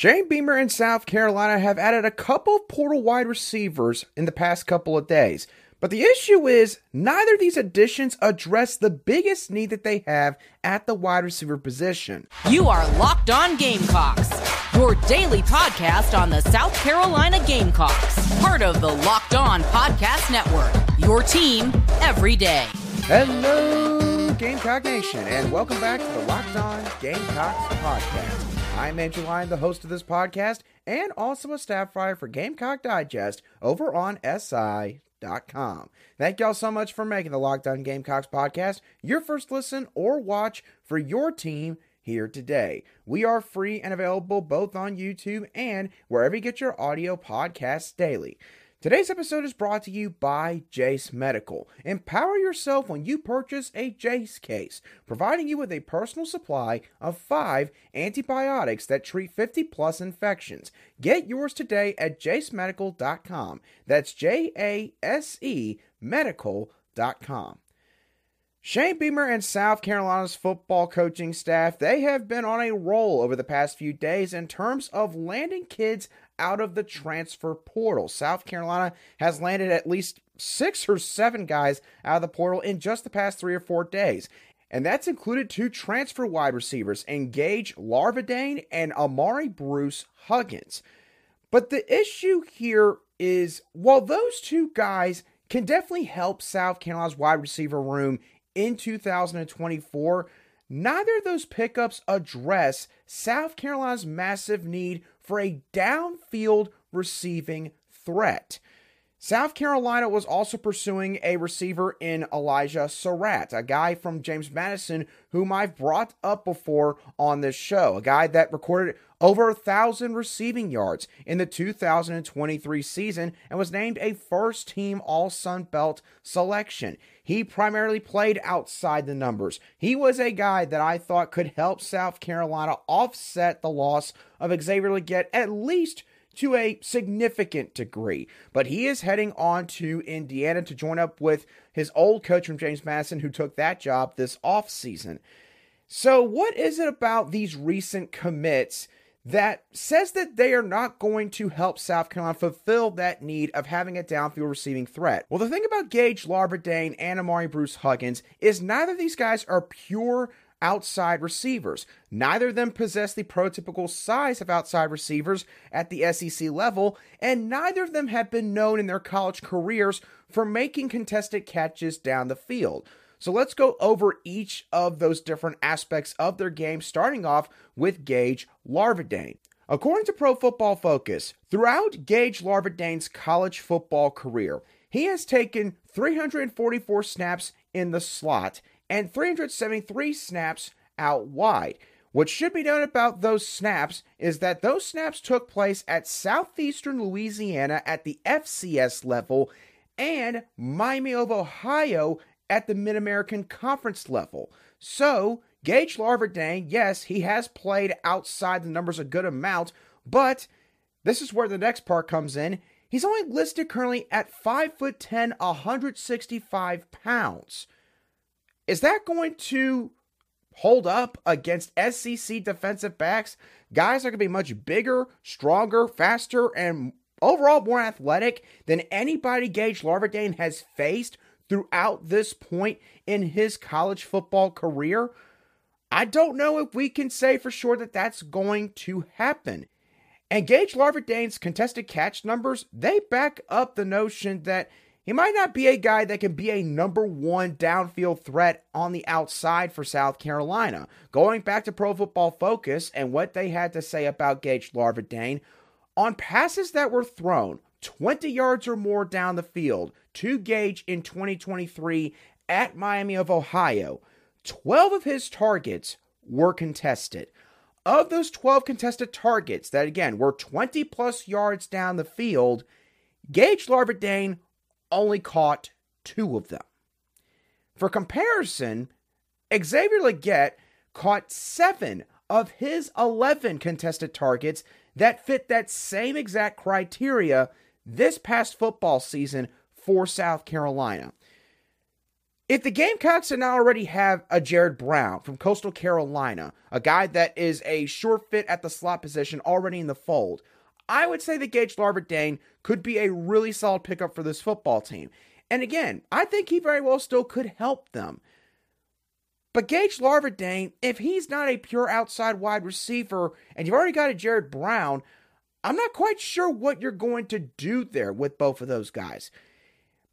Shane Beamer and South Carolina have added a couple of portal wide receivers in the past couple of days. But the issue is, neither of these additions address the biggest need that they have at the wide receiver position. You are Locked On Gamecocks, your daily podcast on the South Carolina Gamecocks, part of the Locked On Podcast Network, your team every day. Hello, Gamecock Nation, and welcome back to the Locked On Gamecocks podcast. I'm Andrew Lyon, the host of this podcast, and also a staff writer for Gamecock Digest over on SI.com. Thank y'all so much for making the Locked On Gamecocks podcast your first listen or watch for your team here today. We are free and available both on YouTube and wherever you get your audio podcasts daily. Today's episode is brought to you by Jace Medical. Empower yourself when you purchase a Jace case, providing you with a personal supply of 5 antibiotics that treat 50-plus infections. Get yours today at jacemedical.com. That's Jase medical.com. Shane Beamer and South Carolina's football coaching staff, they have been on a roll over the past few days in terms of landing kids out of the transfer portal. South Carolina has landed at least 6 or 7 guys out of the portal in just the past 3 or 4 days. And that's included 2 transfer wide receivers, Gage Larvadain and Amari Huggins-Bruce. But the issue here is, while those 2 guys can definitely help South Carolina's wide receiver room in 2024, neither of those pickups address South Carolina's massive need for a downfield receiving threat. South Carolina was also pursuing a receiver in Elijah Surratt, a guy from James Madison whom I've brought up before on this show, a guy that recorded over 1,000 receiving yards in the 2023 season and was named a first-team All-Sun Belt selection. He primarily played outside the numbers. He was a guy that I thought could help South Carolina offset the loss of Xavier Leggett, at least to a significant degree. But he is heading on to Indiana to join up with his old coach from James Madison, who took that job this offseason. So what is it about these recent commits that says that they are not going to help South Carolina fulfill that need of having a downfield receiving threat? Well, the thing about Gage Larvadain and Amari Huggins-Bruce is neither of these guys are pure outside receivers. Neither of them possess the prototypical size of outside receivers at the SEC level, and neither of them have been known in their college careers for making contested catches down the field. So let's go over each of those different aspects of their game, starting off with Gage Larvadain. According to Pro Football Focus, throughout Gage Larvadain's college football career, he has taken 344 snaps in the slot and 373 snaps out wide. What should be known about those snaps is that those snaps took place at Southeastern Louisiana at the FCS level and Miami of Ohio at the Mid-American Conference level. So, Gage Larvadain, yes, he has played outside the numbers a good amount, but this is where the next part comes in. He's only listed currently at 5'10", 165 pounds. Is that going to hold up against SEC defensive backs? Guys are going to be much bigger, stronger, faster, and overall more athletic than anybody Gage Larvadain has faced throughout this point in his college football career. I don't know if we can say for sure that that's going to happen. And Gage Larvadain's contested catch numbers, they back up the notion that he might not be a guy that can be a number one downfield threat on the outside for South Carolina. Going back to Pro Football Focus and what they had to say about Gage Larvadain, on passes that were thrown 20 yards or more down the field to Gage in 2023 at Miami of Ohio, 12 of his targets were contested. Of those 12 contested targets that, again, were 20-plus yards down the field, Gage Larvadain only caught 2 of them. For comparison, Xavier Leggett caught 7 of his 11 contested targets that fit that same exact criteria this past football season for South Carolina. If the Gamecocks did not already have a Jared Brown from Coastal Carolina, a guy that is a sure fit at the slot position already in the fold, I would say that Gage Larvadain could be a really solid pickup for this football team. And again, I think he very well still could help them. But Gage Larvadain, if he's not a pure outside wide receiver, and you've already got a Jared Brown, I'm not quite sure what you're going to do there with both of those guys.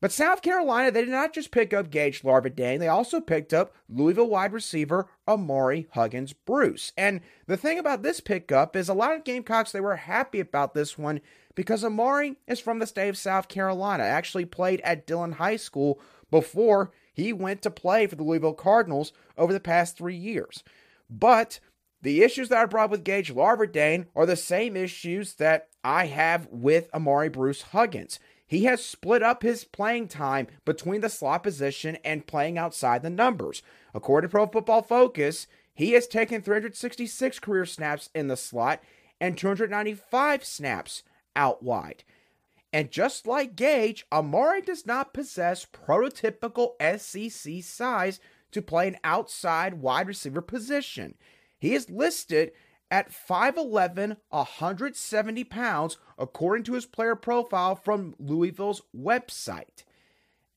But South Carolina, they did not just pick up Gage Larvadain, they also picked up Louisville wide receiver Amari Huggins-Bruce. And the thing about this pickup is a lot of Gamecocks, they were happy about this one because Amari is from the state of South Carolina, actually played at Dillon High School before he went to play for the Louisville Cardinals over the past 3 years. But the issues that I brought with Gage Larvadain are the same issues that I have with Amari Bruce Huggins. He has split up his playing time between the slot position and playing outside the numbers. According to Pro Football Focus, he has taken 366 career snaps in the slot and 295 snaps out wide. And just like Gage, Amari does not possess prototypical SEC size to play an outside wide receiver position. He is listed at 5'11", 170 pounds, according to his player profile from Louisville's website.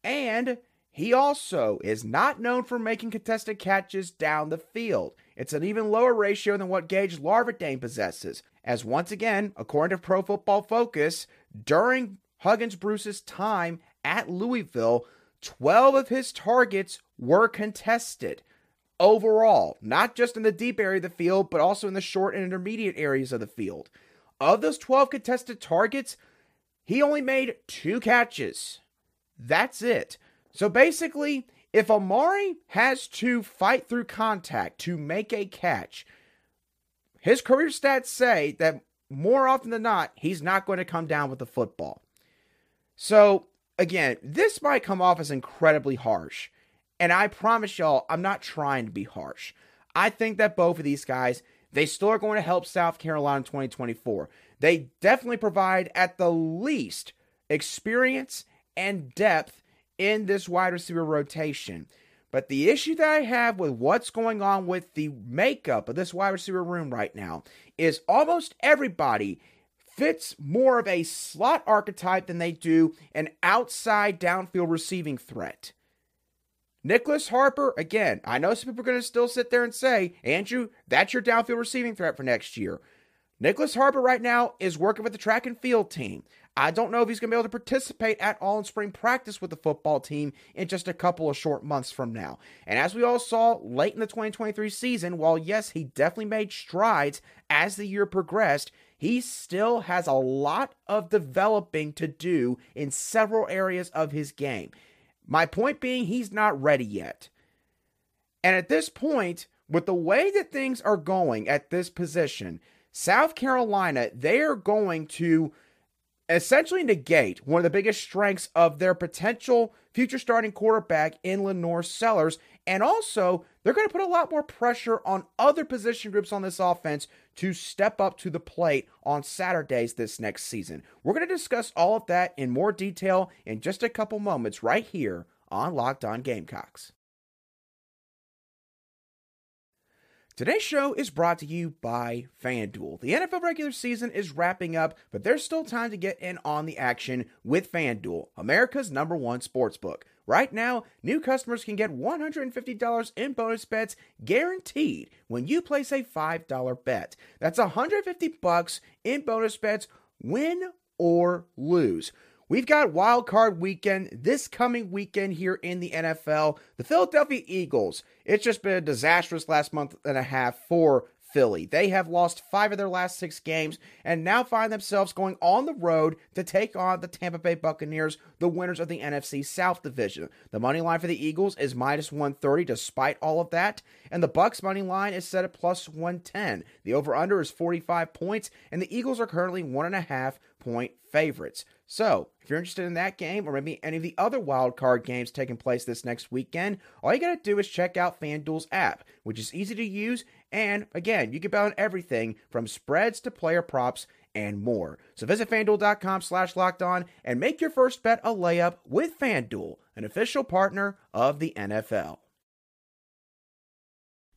And he also is not known for making contested catches down the field. It's an even lower ratio than what Gage Larvadain possesses, as once again, according to Pro Football Focus, during Huggins-Bruce's time at Louisville, 12 of his targets were contested. Overall, not just in the deep area of the field, but also in the short and intermediate areas of the field. Of those 12 contested targets, he only made 2 catches. That's it. So basically, if Amari has to fight through contact to make a catch, his career stats say that more often than not, he's not going to come down with the football. So again, this might come off as incredibly harsh. And I promise y'all, I'm not trying to be harsh. I think that both of these guys, they still are going to help South Carolina in 2024. They definitely provide, at the least, experience and depth in this wide receiver rotation. But the issue that I have with what's going on with the makeup of this wide receiver room right now is almost everybody fits more of a slot archetype than they do an outside downfield receiving threat. Nicholas Harper, again, I know some people are going to still sit there and say, Andrew, that's your downfield receiving threat for next year. Nicholas Harper right now is working with the track and field team. I don't know if he's going to be able to participate at all in spring practice with the football team in just a couple of short months from now. And as we all saw late in the 2023 season, while yes, he definitely made strides as the year progressed, he still has a lot of developing to do in several areas of his game. My point being, he's not ready yet. And at this point, with the way that things are going at this position, South Carolina, they are going to essentially negate one of the biggest strengths of their potential future starting quarterback in LaNorris Sellers. And also, they're going to put a lot more pressure on other position groups on this offense to step up to the plate on Saturdays this next season. We're going to discuss all of that in more detail in just a couple moments right here on Locked On Gamecocks. Today's show is brought to you by FanDuel. The NFL regular season is wrapping up, but there's still time to get in on the action with FanDuel, America's #1 sportsbook. Right now, new customers can get $150 in bonus bets guaranteed when you place a $5 bet. That's $150 in bonus bets, win or lose. We've got Wild Card Weekend this coming weekend here in the NFL. The Philadelphia Eagles, it's just been a disastrous last month and a half for Philly. They have lost 5 of their last 6 games and now find themselves going on the road to take on the Tampa Bay Buccaneers, the winners of the NFC South Division. The money line for the Eagles is -130 despite all of that, and the Bucs money line is set at +110. The over-under is 45 points, and the Eagles are currently 1.5-point favorites. So, if you're interested in that game or maybe any of the other wild card games taking place this next weekend, all you gotta do is check out FanDuel's app, which is easy to use. And again, you can bet on everything from spreads to player props and more. So visit FanDuel.com/LockedOn and make your first bet a layup with FanDuel, an official partner of the NFL.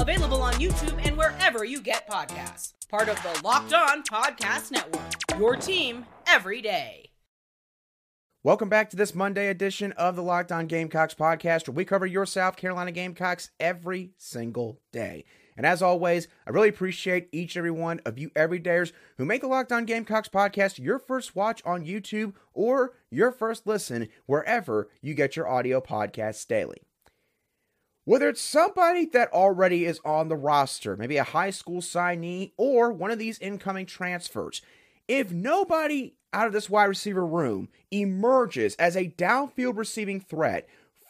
Available on YouTube and wherever you get podcasts. Part of the Locked On Podcast Network, your team every day. Welcome back to this Monday edition of the Locked On Gamecocks podcast, where we cover your South Carolina Gamecocks every single day. And as always, I really appreciate each and every one of you everydayers who make the Locked On Gamecocks podcast your first watch on YouTube or your first listen wherever you get your audio podcasts daily. Whether it's somebody that already is on the roster, maybe a high school signee, or one of these incoming transfers, if nobody out of this wide receiver room emerges as a downfield receiving threat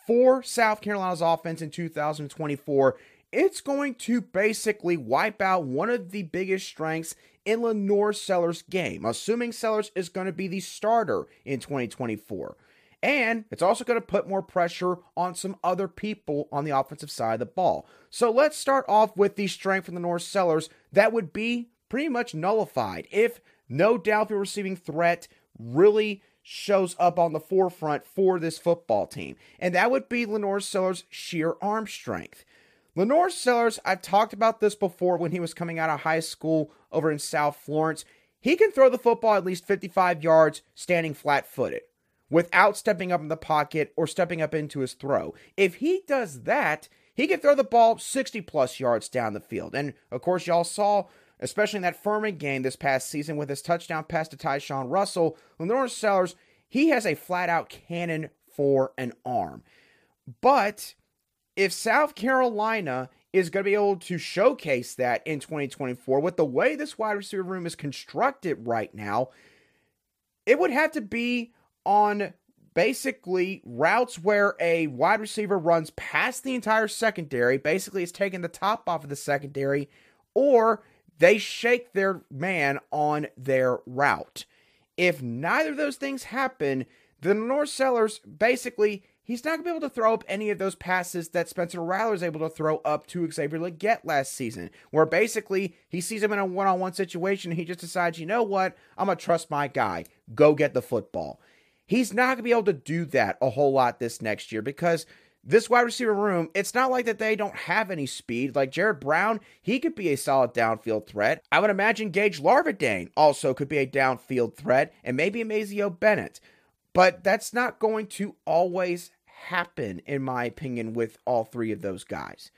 for South Carolina's offense in 2024, it's going to basically wipe out one of the biggest strengths in LaNorris Sellers' game, assuming Sellers is going to be the starter in 2024. And it's also going to put more pressure on some other people on the offensive side of the ball. So let's start off with the strength from the North Sellers that would be pretty much nullified if no downfield receiving threat really shows up on the forefront for this football team. And that would be LaNorris Sellers' sheer arm strength. LaNorris Sellers, I've talked about this before when he was coming out of high school over in South Florence. He can throw the football at least 55 yards standing flat-footed, without stepping up in the pocket or stepping up into his throw. If he does that, he can throw the ball 60-plus yards down the field. And, of course, y'all saw, especially in that Furman game this past season with his touchdown pass to Tyshawn Russell, LaNorris Sellers, he has a flat-out cannon for an arm. But if South Carolina is going to be able to showcase that in 2024, with the way this wide receiver room is constructed right now, it would have to be on basically routes where a wide receiver runs past the entire secondary, basically is taking the top off of the secondary, or they shake their man on their route. If neither of those things happen, then LaNorris Sellers, basically, he's not going to be able to throw up any of those passes that Spencer Rattler is able to throw up to Xavier Leggett last season, where basically he sees him in a one-on-one situation and he just decides, you know what, I'm going to trust my guy, go get the football. He's not going to be able to do that a whole lot this next year because this wide receiver room, it's not like that they don't have any speed. Like Jared Brown, he could be a solid downfield threat. I would imagine Gage Larvadain also could be a downfield threat, and maybe Amazio Bennett. But that's not going to always happen, in my opinion, with all three of those guys.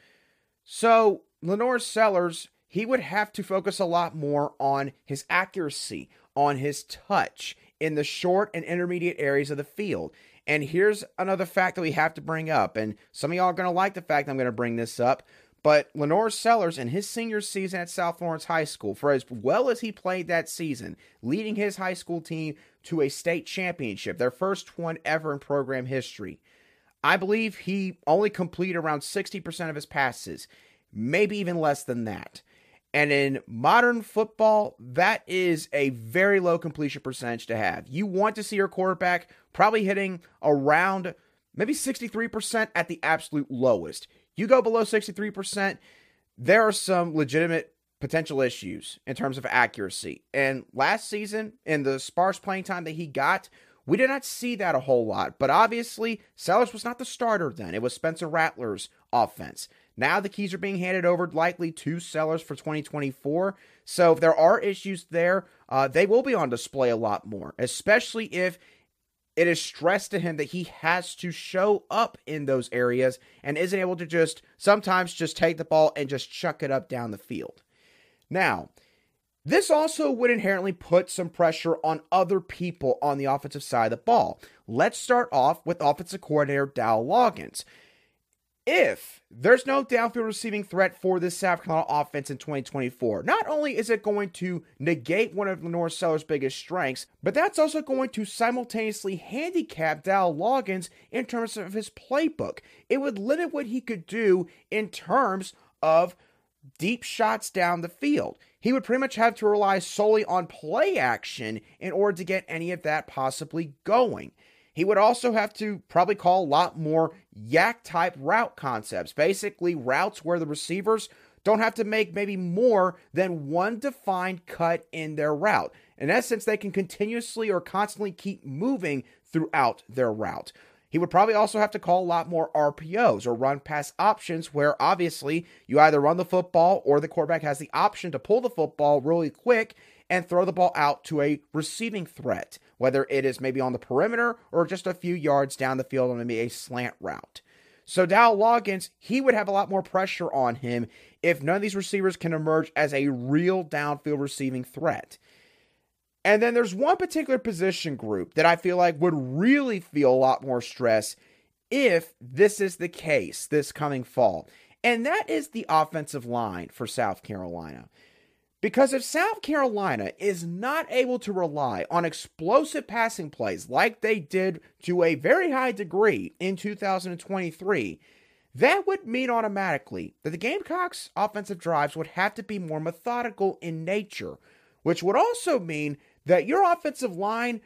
So LaNorris Sellers, he would have to focus a lot more on his accuracy, on his touch, in the short and intermediate areas of the field. And here's another fact that we have to bring up, and some of y'all are going to like the fact I'm going to bring this up, but LaNorris Sellers in his senior season at South Lawrence High School, for as well as he played that season, leading his high school team to a state championship, their first one ever in program history, I believe he only completed around 60% of his passes, maybe even less than that. And in modern football, that is a very low completion percentage to have. You want to see your quarterback probably hitting around maybe 63% at the absolute lowest. You go below 63%, there are some legitimate potential issues in terms of accuracy. And last season, in the sparse playing time that he got, we did not see that a whole lot. But obviously, Sellers was not the starter then. It was Spencer Rattler's offense. Now the keys are being handed over likely to Sellers for 2024. So if there are issues there, they will be on display a lot more, especially if it is stressed to him that he has to show up in those areas and isn't able to just sometimes just take the ball and just chuck it up down the field. Now, this also would inherently put some pressure on other people on the offensive side of the ball. Let's start off with offensive coordinator Dowell Loggains. if there's no downfield receiving threat for this South Carolina offense in 2024, not only is it going to negate one of LaNorris Sellers' biggest strengths, but that's also going to simultaneously handicap Dowell Loggains in terms of his playbook. It would limit what he could do in terms of deep shots down the field. He would pretty much have to rely solely on play action in order to get any of that possibly going. He would also have to probably call a lot more yak-type route concepts, basically routes where the receivers don't have to make maybe more than one defined cut in their route. In essence, they can continuously or constantly keep moving throughout their route. He would probably also have to call a lot more RPOs or run pass options where obviously you either run the football or the quarterback has the option to pull the football really quick and throw the ball out to a receiving threat, whether it is maybe on the perimeter or just a few yards down the field on maybe a slant route. So Dowell Loggains, he would have a lot more pressure on him if none of these receivers can emerge as a real downfield receiving threat. And then there's one particular position group that I feel like would really feel a lot more stress if this is the case this coming fall. And that is the offensive line for South Carolina. Because if South Carolina is not able to rely on explosive passing plays like they did to a very high degree in 2023, that would mean automatically that the Gamecocks' offensive drives would have to be more methodical in nature, which would also mean that your offensive line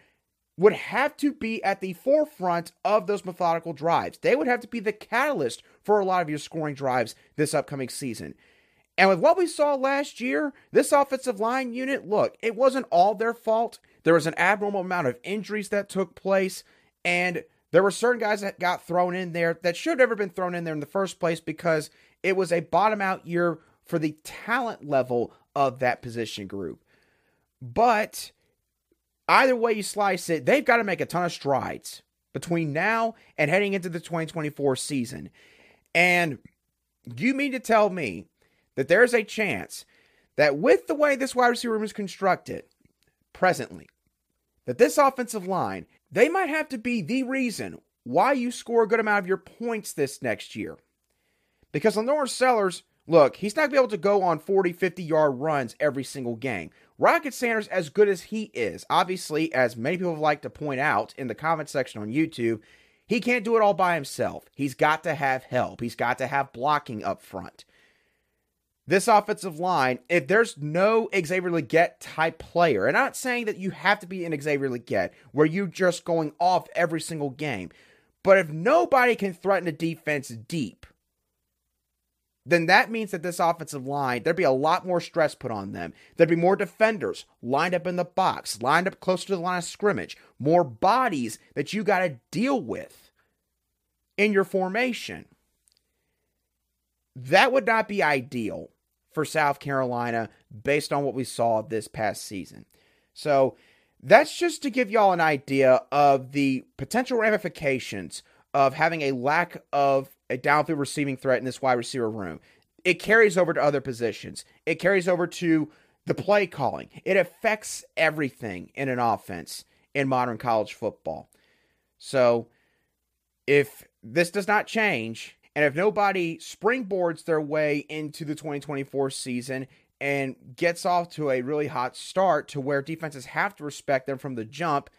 would have to be at the forefront of those methodical drives. They would have to be the catalyst for a lot of your scoring drives this upcoming season. And with what we saw last year, this offensive line unit, look, it wasn't all their fault. There was an abnormal amount of injuries that took place, and there were certain guys that got thrown in there that should have never been thrown in there in the first place because it was a bottom-out year for the talent level of that position group. But either way you slice it, they've got to make a ton of strides between now and heading into the 2024 season. And you mean to tell me that there's a chance that with the way this wide receiver room is constructed presently, that this offensive line, they might have to be the reason why you score a good amount of your points this next year? Because LaNorris Sellers, look, he's not going to be able to go on 40, 50-yard runs every single game. Rocket Sanders, as good as he is, obviously, as many people have liked to point out in the comment section on YouTube, he can't do it all by himself. He's got to have help. He's got to have blocking up front. This offensive line, if there's no Xavier Leggett type player, and I'm not saying that you have to be an Xavier Leggett where you're just going off every single game, but if nobody can threaten a defense deep, then that means that this offensive line, there'd be a lot more stress put on them. There'd be more defenders lined up in the box, lined up closer to the line of scrimmage, more bodies that you got to deal with in your formation. That would not be ideal for South Carolina based on what we saw this past season. So that's just to give y'all an idea of the potential ramifications of having a lack of a downfield receiving threat in this wide receiver room. It carries over to other positions. It carries over to the play calling. It affects everything in an offense in modern college football. So if this does not change, and if nobody springboards their way into the 2024 season and gets off to a really hot start to where defenses have to respect them from the jump,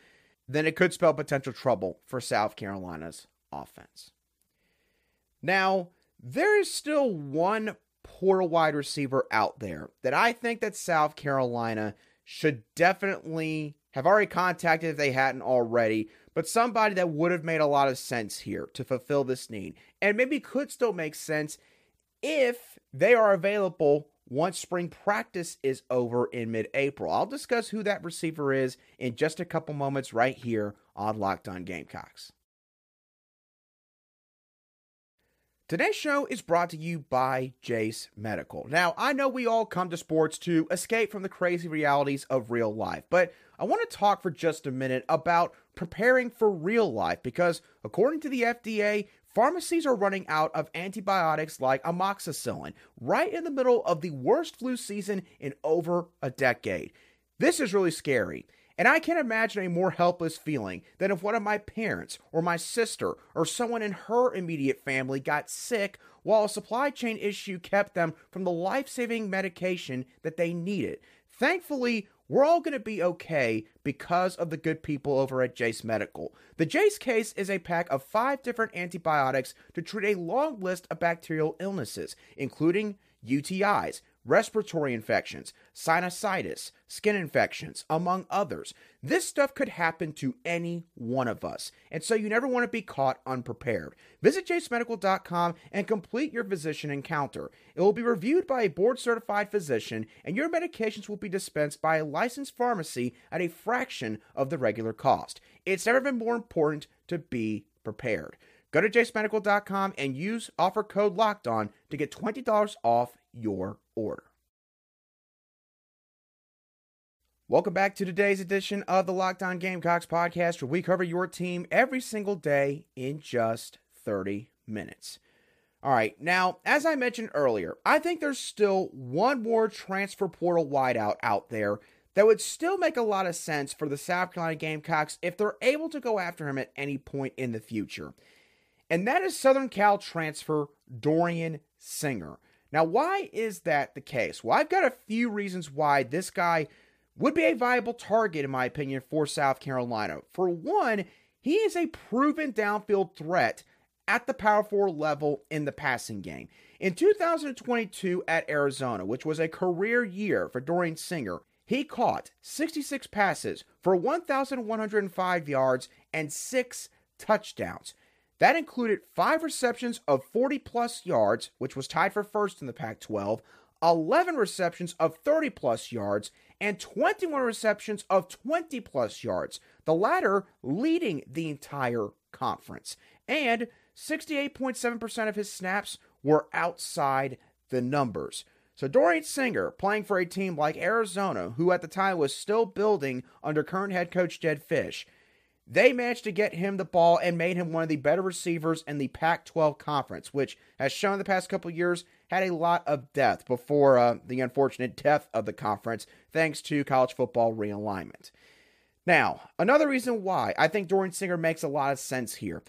then it could spell potential trouble for South Carolina's offense. Now, there is still one portal wide receiver out there that I think that South Carolina should definitely have already contacted if they hadn't already, but somebody that would have made a lot of sense here to fulfill this need, and maybe could still make sense if they are available once spring practice is over in mid-April. I'll discuss who that receiver is in just a couple moments right here on Locked On Gamecocks. Today's show is brought to you by Jace Medical. Now, I know we all come to sports to escape from the crazy realities of real life, but I want to talk for just a minute about preparing for real life because, according to the FDA, pharmacies are running out of antibiotics like amoxicillin right in the middle of the worst flu season in over a decade. This is really scary. And I can't imagine a more helpless feeling than if one of my parents or my sister or someone in her immediate family got sick while a supply chain issue kept them from the life-saving medication that they needed. Thankfully, we're all going to be okay because of the good people over at Jace Medical. The Jace case is a pack of 5 different antibiotics to treat a long list of bacterial illnesses, including UTIs, respiratory infections, sinusitis, skin infections, among others. This stuff could happen to any one of us, and so you never want to be caught unprepared. Visit JaceMedical.com and complete your physician encounter. It will be reviewed by a board-certified physician, and your medications will be dispensed by a licensed pharmacy at a fraction of the regular cost. It's never been more important to be prepared. Go to JaceMedical.com and use offer code LOCKEDON to get $20 off your order. Welcome back to today's edition of the Locked On Gamecocks podcast, where we cover your team every single day in just 30 minutes. All right, now, as I mentioned earlier, I think there's still one more transfer portal wideout out there that would still make a lot of sense for the South Carolina Gamecocks if they're able to go after him at any point in the future. And that is Southern Cal transfer Dorian Singer. Now, why is that the case? Well, I've got a few reasons why this guy would be a viable target, in my opinion, for South Carolina. For one, he is a proven downfield threat at the Power 4 level in the passing game. In 2022 at Arizona, which was a career year for Dorian Singer, he caught 66 passes for 1,105 yards and 6 touchdowns. That included 5 receptions of 40-plus yards, which was tied for first in the Pac-12, 11 receptions of 30-plus yards, and 21 receptions of 20-plus yards, the latter leading the entire conference. And 68.7% of his snaps were outside the numbers. So Dorian Singer, playing for a team like Arizona, who at the time was still building under current head coach Jed Fisch, they managed to get him the ball and made him one of the better receivers in the Pac-12 conference, which has shown in the past couple years had a lot of depth before the unfortunate death of the conference, thanks to college football realignment. Now, another reason why I think Dorian Singer makes a lot of sense here.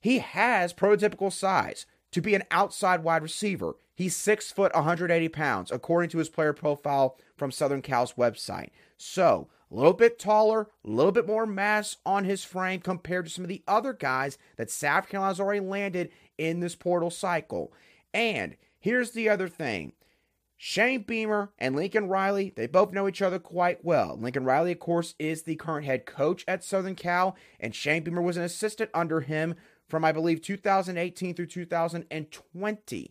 He has prototypical size to be an outside wide receiver. He's 6 foot, 180 pounds, according to his player profile from Southern Cal's website. So, a little bit taller, a little bit more mass on his frame compared to some of the other guys that South Carolina's already landed in this portal cycle. And here's the other thing. Shane Beamer and Lincoln Riley, they both know each other quite well. Lincoln Riley, of course, is the current head coach at Southern Cal, and Shane Beamer was an assistant under him from, I believe, 2018 through 2020.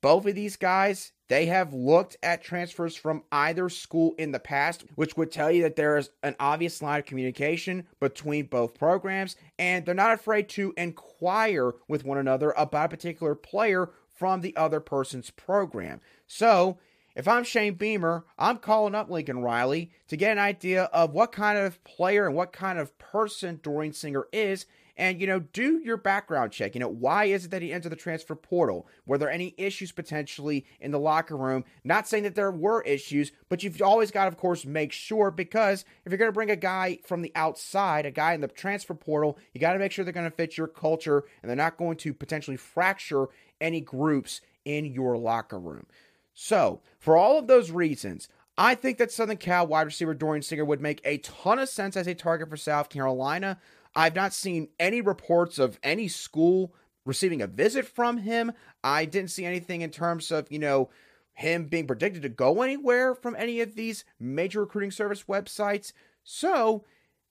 Both of these guys, they have looked at transfers from either school in the past, which would tell you that there is an obvious line of communication between both programs, and they're not afraid to inquire with one another about a particular player from the other person's program. So, if I'm Shane Beamer, I'm calling up Lincoln Riley to get an idea of what kind of player and what kind of person Dorian Singer is. And, you know, do your background check. You know, why is it that he entered the transfer portal? Were there any issues potentially in the locker room? Not saying that there were issues, but you've always got to, of course, make sure, because if you're going to bring a guy from the outside, a guy in the transfer portal, you got to make sure they're going to fit your culture and they're not going to potentially fracture any groups in your locker room. So, for all of those reasons, I think that Southern Cal wide receiver Dorian Singer would make a ton of sense as a target for South Carolina. I've not seen any reports of any school receiving a visit from him. I didn't see anything in terms of, you know, him being predicted to go anywhere from any of these major recruiting service websites. So,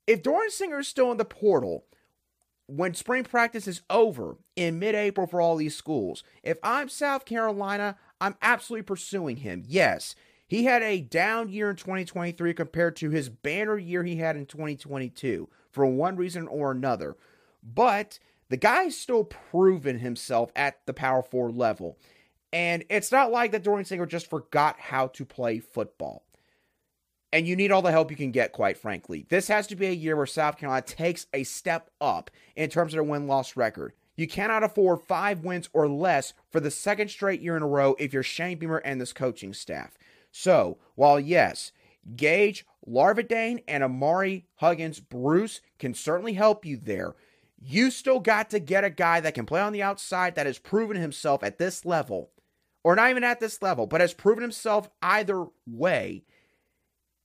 if Dorian Singer is still in the portal when spring practice is over in mid-April for all these schools, if I'm South Carolina, I'm absolutely pursuing him. Yes, he had a down year in 2023 compared to his banner year he had in 2022. For one reason or another. But the guy's still proven himself at the Power 4 level. And it's not like that Dorian Singer just forgot how to play football. And you need all the help you can get, quite frankly. This has to be a year where South Carolina takes a step up in terms of their win-loss record. You cannot afford 5 wins or less for the second straight year in a row if you're Shane Beamer and this coaching staff. So, while yes, Gage Larvadain and Amari Huggins-Bruce can certainly help you there. You still got to get a guy that can play on the outside that has proven himself at this level, or not even at this level, but has proven himself either way.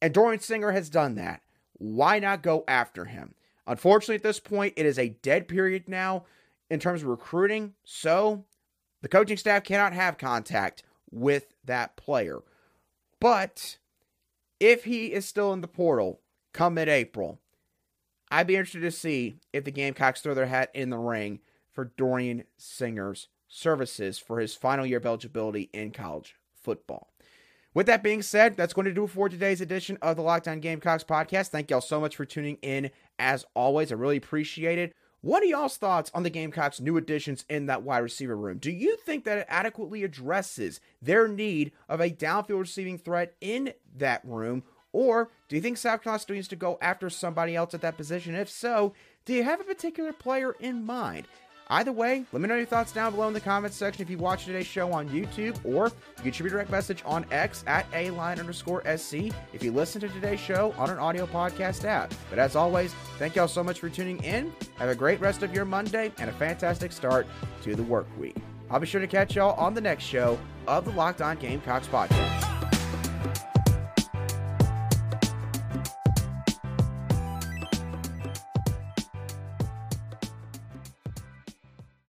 And Dorian Singer has done that. Why not go after him? Unfortunately, at this point, it is a dead period now in terms of recruiting, so the coaching staff cannot have contact with that player. But if he is still in the portal come mid-April, I'd be interested to see if the Gamecocks throw their hat in the ring for Dorian Singer's services for his final year of eligibility in college football. With that being said, that's going to do it for today's edition of the Locked On Gamecocks podcast. Thank y'all so much for tuning in. As always, I really appreciate it. What are y'all's thoughts on the Gamecocks' new additions in that wide receiver room? Do you think that it adequately addresses their need of a downfield receiving threat in that room? Or do you think South Carolina still needs to go after somebody else at that position? If so, do you have a particular player in mind? Either way, let me know your thoughts down below in the comments section if you watch today's show on YouTube, or you can shoot me a direct message on X at @aline_SC if you listen to today's show on an audio podcast app. But as always, thank y'all so much for tuning in. Have a great rest of your Monday and a fantastic start to the work week. I'll be sure to catch y'all on the next show of the Locked On Gamecocks podcast.